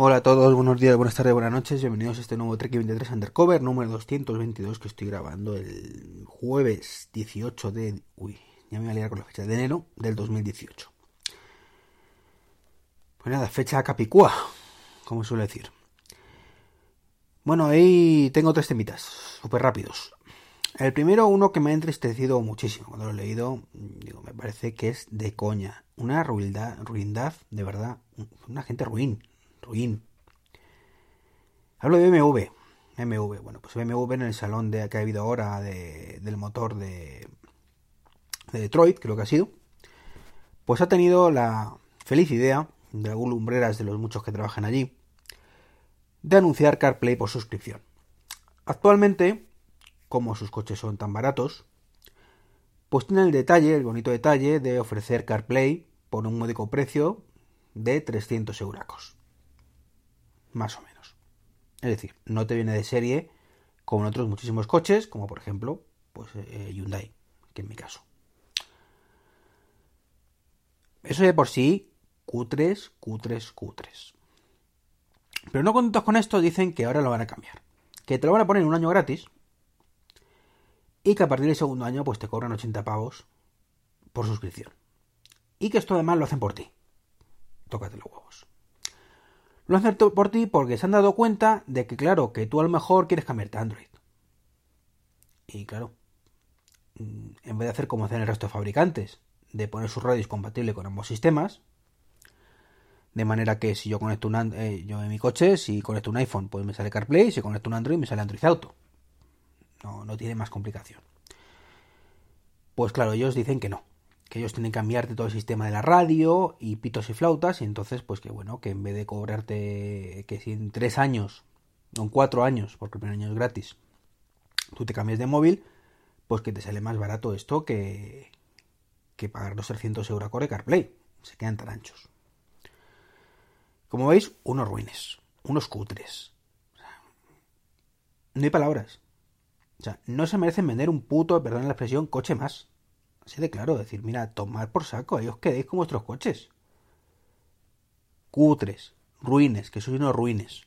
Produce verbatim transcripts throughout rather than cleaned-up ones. Hola a todos, buenos días, buenas tardes, buenas noches, bienvenidos a este nuevo Trekki veintitrés Undercover, número doscientos veintidós, que estoy grabando el jueves dieciocho de... Uy, ya me voy a liar con la fecha, de enero del dos mil dieciocho. Pues nada, fecha capicúa, como suele decir. Bueno, ahí tengo tres temitas, súper rápidos. El primero, uno que me ha entristecido muchísimo, cuando lo he leído, digo, me parece que es de coña. Una ruindad, ruindad de verdad, una gente ruin. Ruin. Hablo de B M W. B M W, bueno, pues B M W en el salón de, que ha habido ahora de, del motor de, de Detroit, creo que ha sido, pues ha tenido la feliz idea de algunas lumbreras de los muchos que trabajan allí de anunciar CarPlay por suscripción. Actualmente, como sus coches son tan baratos, pues tienen el detalle, el bonito detalle de ofrecer CarPlay por un módico precio de trescientos euracos. Más o menos. Es decir, no te viene de serie como en otros muchísimos coches, como por ejemplo pues eh, Hyundai, que en mi caso. Eso de por sí, cutres, cutres, cutres. Pero no contentos con esto, dicen que ahora lo van a cambiar. Que te lo van a poner un año gratis y que a partir del segundo año pues te cobran ochenta pavos por suscripción. Y que esto además lo hacen por ti. Tócate los huevos. Lo hacen por ti porque se han dado cuenta de que, claro, que tú a lo mejor quieres cambiarte a Android. Y claro, en vez de hacer como hacen el resto de fabricantes, de poner sus radios compatibles con ambos sistemas, de manera que si yo conecto un eh, yo en mi coche, si conecto un iPhone, pues me sale CarPlay, si conecto un Android, me sale Android Auto. No, no tiene más complicación. Pues claro, ellos dicen que no. Que ellos tienen que cambiarte todo el sistema de la radio y pitos y flautas, y entonces, pues que bueno, que en vez de cobrarte, que si en tres años, o en cuatro años, porque el primer año es gratis, tú te cambias de móvil, pues que te sale más barato esto que, que pagar los trescientos euros de CarPlay. Se quedan tan anchos. Como veis, unos ruines, unos cutres. O sea, no hay palabras. O sea, no se merecen vender un puto, perdón la expresión, coche más. Así de claro, decir, mira, tomad por saco, ahí os quedéis con vuestros coches. Cutres, ruines, que sois unos ruines.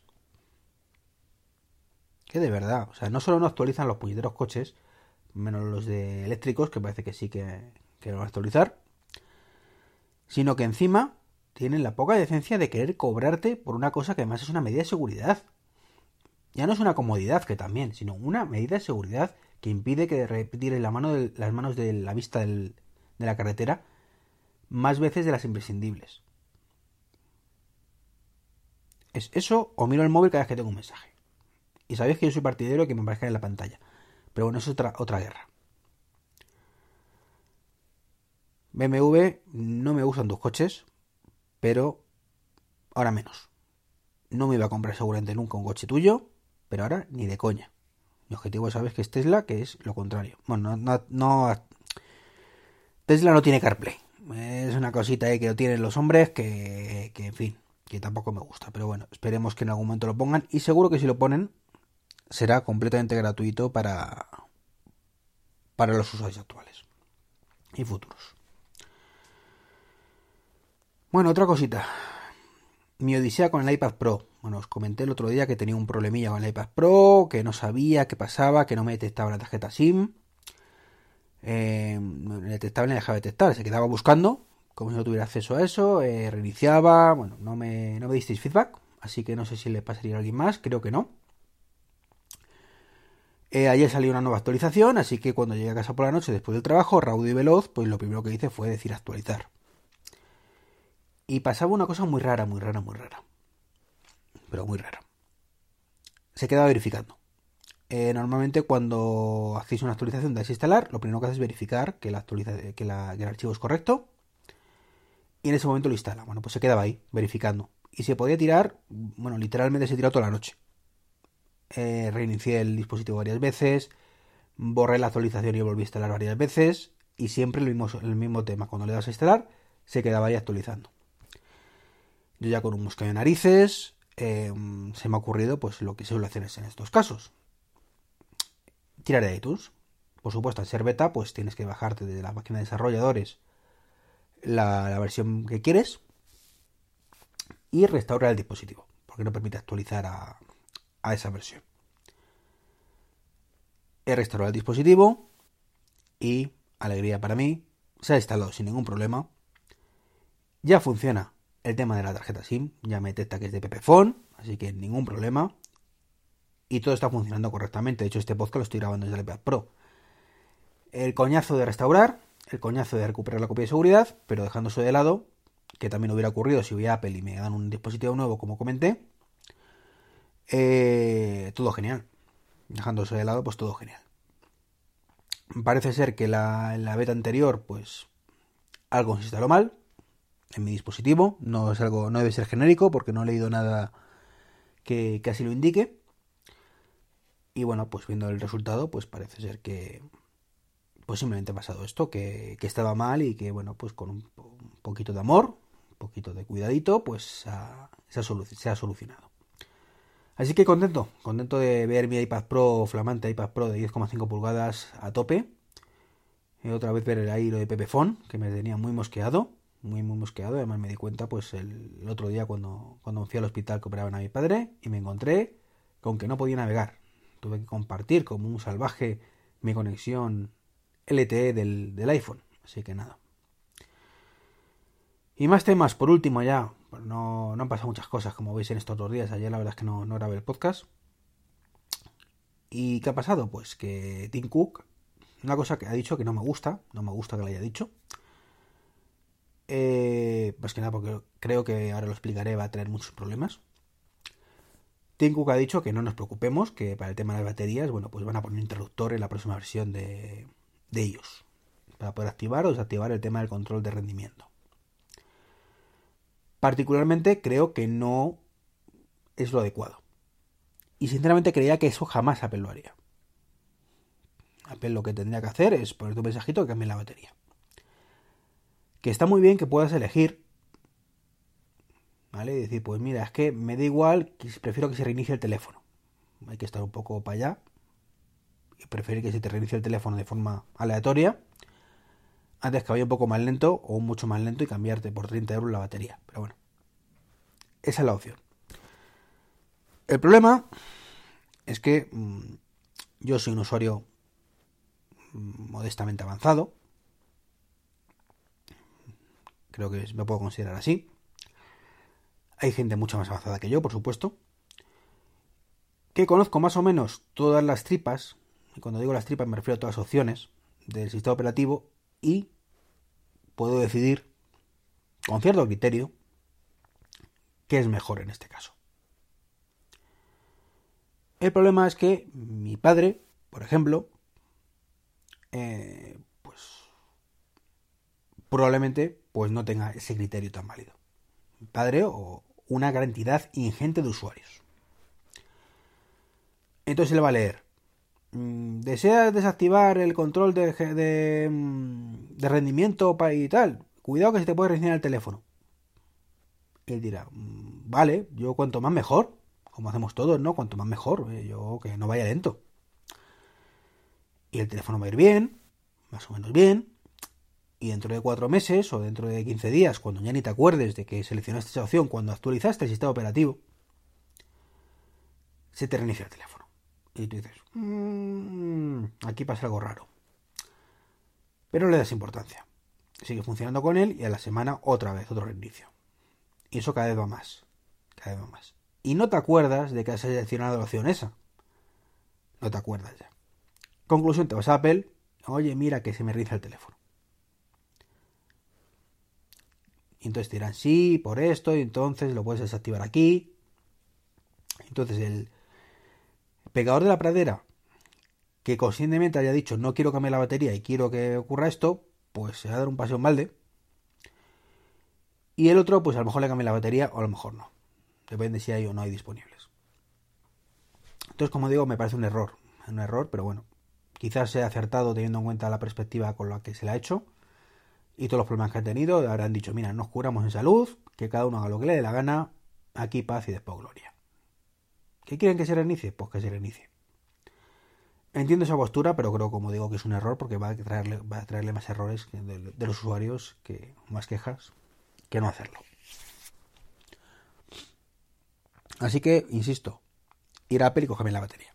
Que de verdad, o sea, no solo no actualizan los puñeteros coches, menos los de eléctricos, que parece que sí que, que lo van a actualizar, sino que encima tienen la poca decencia de querer cobrarte por una cosa que además es una medida de seguridad. Ya no es una comodidad, que también, sino una medida de seguridad que impide que retire la mano de, las manos de la vista del, de la carretera más veces de las imprescindibles. Es eso, o miro el móvil cada vez que tengo un mensaje. Y sabéis que yo soy partidario que me aparezca en la pantalla. Pero bueno, eso es otra, otra guerra. B M W, no me gustan tus coches, pero ahora menos. No me iba a comprar seguramente nunca un coche tuyo, pero ahora ni de coña. Mi objetivo, sabes, que es Tesla, que es lo contrario. Bueno, no, no, no Tesla no tiene CarPlay. Es una cosita ahí que lo tienen los hombres que, que, en fin, que tampoco me gusta. Pero bueno, esperemos que en algún momento lo pongan. Y seguro que si lo ponen, será completamente gratuito para, para los usuarios actuales y futuros. Bueno, otra cosita. Mi odisea con el iPad Pro. Bueno, os comenté el otro día que tenía un problemilla con el iPad Pro, que no sabía qué pasaba, que no me detectaba la tarjeta SIM. Eh, me detectaba y me dejaba detectar, se quedaba buscando, como si no tuviera acceso a eso, eh, reiniciaba, bueno, no me, no me disteis feedback, así que no sé si les pasaría a alguien más, creo que no. Eh, ayer salió una nueva actualización, así que cuando llegué a casa por la noche después del trabajo, raudo y veloz, pues lo primero que hice fue decir actualizar. Y pasaba una cosa muy rara, muy rara, muy rara. Pero muy rara. Se quedaba verificando. Eh, normalmente cuando hacéis una actualización de desinstalar, lo primero que haces es verificar que, la actualiza, que, la, que el archivo es correcto. Y en ese momento lo instala. Bueno, pues se quedaba ahí, verificando. Y se podía tirar, bueno, literalmente se tiró toda la noche. Eh, reinicié el dispositivo varias veces. Borré la actualización y volví a instalar varias veces. Y siempre el mismo, el mismo tema. Cuando le das a instalar, se quedaba ahí actualizando. Yo ya con un mosqueo de narices, eh, se me ha ocurrido pues lo que suelo hacer es en estos casos. Tirar de iTunes. Por supuesto, al ser beta, pues tienes que bajarte de la máquina de desarrolladores la, la versión que quieres y restaurar el dispositivo. Porque porque no permite actualizar a, a esa versión. He restaurado el dispositivo y, alegría para mí, se ha instalado sin ningún problema. Ya funciona el tema de la tarjeta SIM, ya me detecta que es de Pepephone, así que ningún problema. Y todo está funcionando correctamente. De hecho, este podcast lo estoy grabando desde el iPad Pro. El coñazo de restaurar, el coñazo de recuperar la copia de seguridad, pero dejándose de lado, que también hubiera ocurrido si voy a Apple y me dan un dispositivo nuevo, como comenté. Eh, todo genial. Dejándose de lado, pues todo genial. Parece ser que la, la beta anterior, pues algo se instaló mal en mi dispositivo. No es algo, no debe ser genérico, porque no he leído nada que, que así lo indique. Y bueno, pues viendo el resultado, pues parece ser que pues simplemente ha pasado esto, que, que estaba mal y que, bueno, pues con un, un poquito de amor, un poquito de cuidadito, pues ha, se, ha solu- se ha solucionado. Así que contento, contento de ver mi iPad Pro, flamante iPad Pro de diez coma cinco pulgadas a tope. Y otra vez ver ahí lo de Pepephone, que me tenía muy mosqueado, muy muy mosqueado. Además me di cuenta pues el, el otro día cuando, cuando fui al hospital que operaban a mi padre y me encontré con que no podía navegar. Tuve que compartir como un salvaje mi conexión L T E del, del iPhone. Así que nada. Y más temas, por último ya. No, no han pasado muchas cosas, como veis en estos dos días. Ayer la verdad es que no, no grabé el podcast. ¿Y qué ha pasado? Pues que Tim Cook, una cosa que ha dicho que no me gusta, no me gusta que lo haya dicho. Eh, pues que nada, porque creo que ahora lo explicaré, va a traer muchos problemas. Tim Cook ha dicho que no nos preocupemos, que para el tema de las baterías, bueno, pues van a poner un interruptor en la próxima versión de, de iOS para poder activar o desactivar el tema del control de rendimiento. Particularmente creo que no es lo adecuado. Y sinceramente creía que eso jamás Apple lo haría. Apple lo que tendría que hacer es poner tu mensajito que cambie la batería. Que está muy bien que puedas elegir, ¿vale? Y decir, pues mira, es que me da igual, prefiero que se reinicie el teléfono. Hay que estar un poco para allá. Y preferir que se te reinicie el teléfono de forma aleatoria. Antes que vaya un poco más lento o mucho más lento y cambiarte por treinta euros la batería. Pero bueno, esa es la opción. El problema es que mmm, yo soy un usuario mmm, modestamente avanzado. Creo que me puedo considerar así. Hay gente mucho más avanzada que yo, por supuesto, que conozco más o menos todas las tripas, y cuando digo las tripas me refiero a todas las opciones del sistema operativo, y puedo decidir con cierto criterio qué es mejor en este caso. El problema es que mi padre, por ejemplo, eh, pues probablemente pues no tenga ese criterio tan válido. Mi padre o una gran cantidad ingente de usuarios. Entonces él va a leer: ¿deseas desactivar el control de, de, de rendimiento y tal? Cuidado que se te puede reiniciar el teléfono. Y él dirá, vale, yo cuanto más mejor, como hacemos todos, ¿no? Cuanto más mejor, yo que no vaya lento. Y el teléfono va a ir bien, más o menos bien, y dentro de cuatro meses o dentro de quince días, cuando ya ni te acuerdes de que seleccionaste esa opción, cuando actualizaste el sistema operativo, se te reinicia el teléfono. Y tú dices, mmm, aquí pasa algo raro. Pero no le das importancia. Sigue funcionando con él y a la semana otra vez, otro reinicio. Y eso cada vez va más. Cada vez va más. Y no te acuerdas de que has seleccionado la opción esa. No te acuerdas ya. Conclusión, te vas a Apple. Oye, mira que se me reinicia el teléfono. Y entonces te dirán, sí, por esto, y entonces lo puedes desactivar aquí. Entonces el pecador de la pradera, que conscientemente haya dicho no quiero cambiar la batería y quiero que ocurra esto, pues se va a dar un paseo en balde. Y el otro, pues a lo mejor le cambia la batería o a lo mejor no. Depende si hay o no hay disponibles. Entonces, como digo, me parece un error. Un error, pero bueno. Quizás sea acertado teniendo en cuenta la perspectiva con la que se le ha hecho y todos los problemas que ha tenido. Habrán dicho, mira, nos curamos en salud, que cada uno haga lo que le dé la gana, aquí paz y después gloria. ¿Qué quieren que se reinicie? Pues que se reinicie. Entiendo esa postura, pero creo, como digo, que es un error porque va a traerle, va a traerle más errores de, de los usuarios, que más quejas, que no hacerlo. Así que, insisto, ir a Apple y cogerme la batería.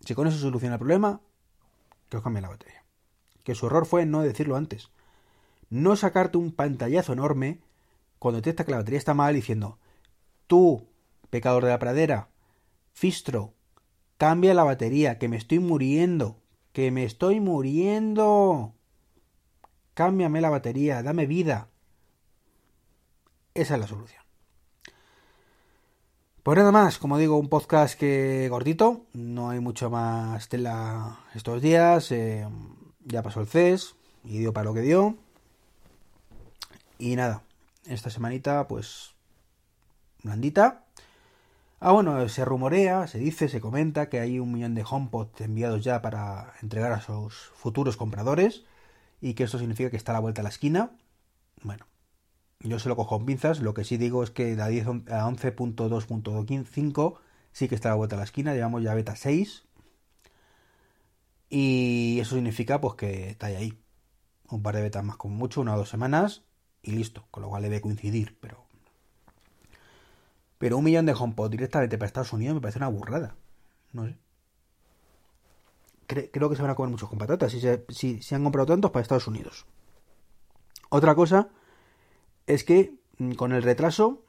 Si con eso soluciona el problema, que os cambie la batería. Que su error fue no decirlo antes. No sacarte un pantallazo enorme cuando detecta que la batería está mal diciendo: tú, pecador de la pradera, fistro, cambia la batería, que me estoy muriendo, que me estoy muriendo. Cámbiame la batería, dame vida. Esa es la solución. Pues nada más, como digo, un podcast que gordito, no hay mucho más tela estos días, eh, ya pasó el C E S y dio para lo que dio. Y nada, esta semanita pues blandita. Ah, bueno, se rumorea, se dice, se comenta que hay un millón de HomePod enviados ya para entregar a sus futuros compradores y que esto significa que está a la vuelta a la esquina. Bueno, yo se lo cojo con pinzas. Lo que sí digo es que de a once punto dos punto cinco sí que está a la vuelta a la esquina. Llevamos ya beta seis. Y eso significa pues que está ahí. Un par de betas más como mucho, una o dos semanas. Y listo, con lo cual debe coincidir. Pero pero un millón de HomePod directamente para Estados Unidos me parece una burrada. No sé. Cre- creo que se van a comer muchos con patatas si se, si, si han comprado tantos para Estados Unidos. Otra cosa es que con el retraso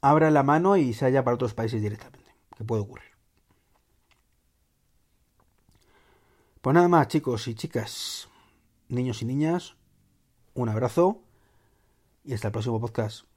abra la mano y se haya para otros países directamente, que puede ocurrir. Pues nada más, chicos y chicas, niños y niñas, un abrazo y hasta el próximo podcast.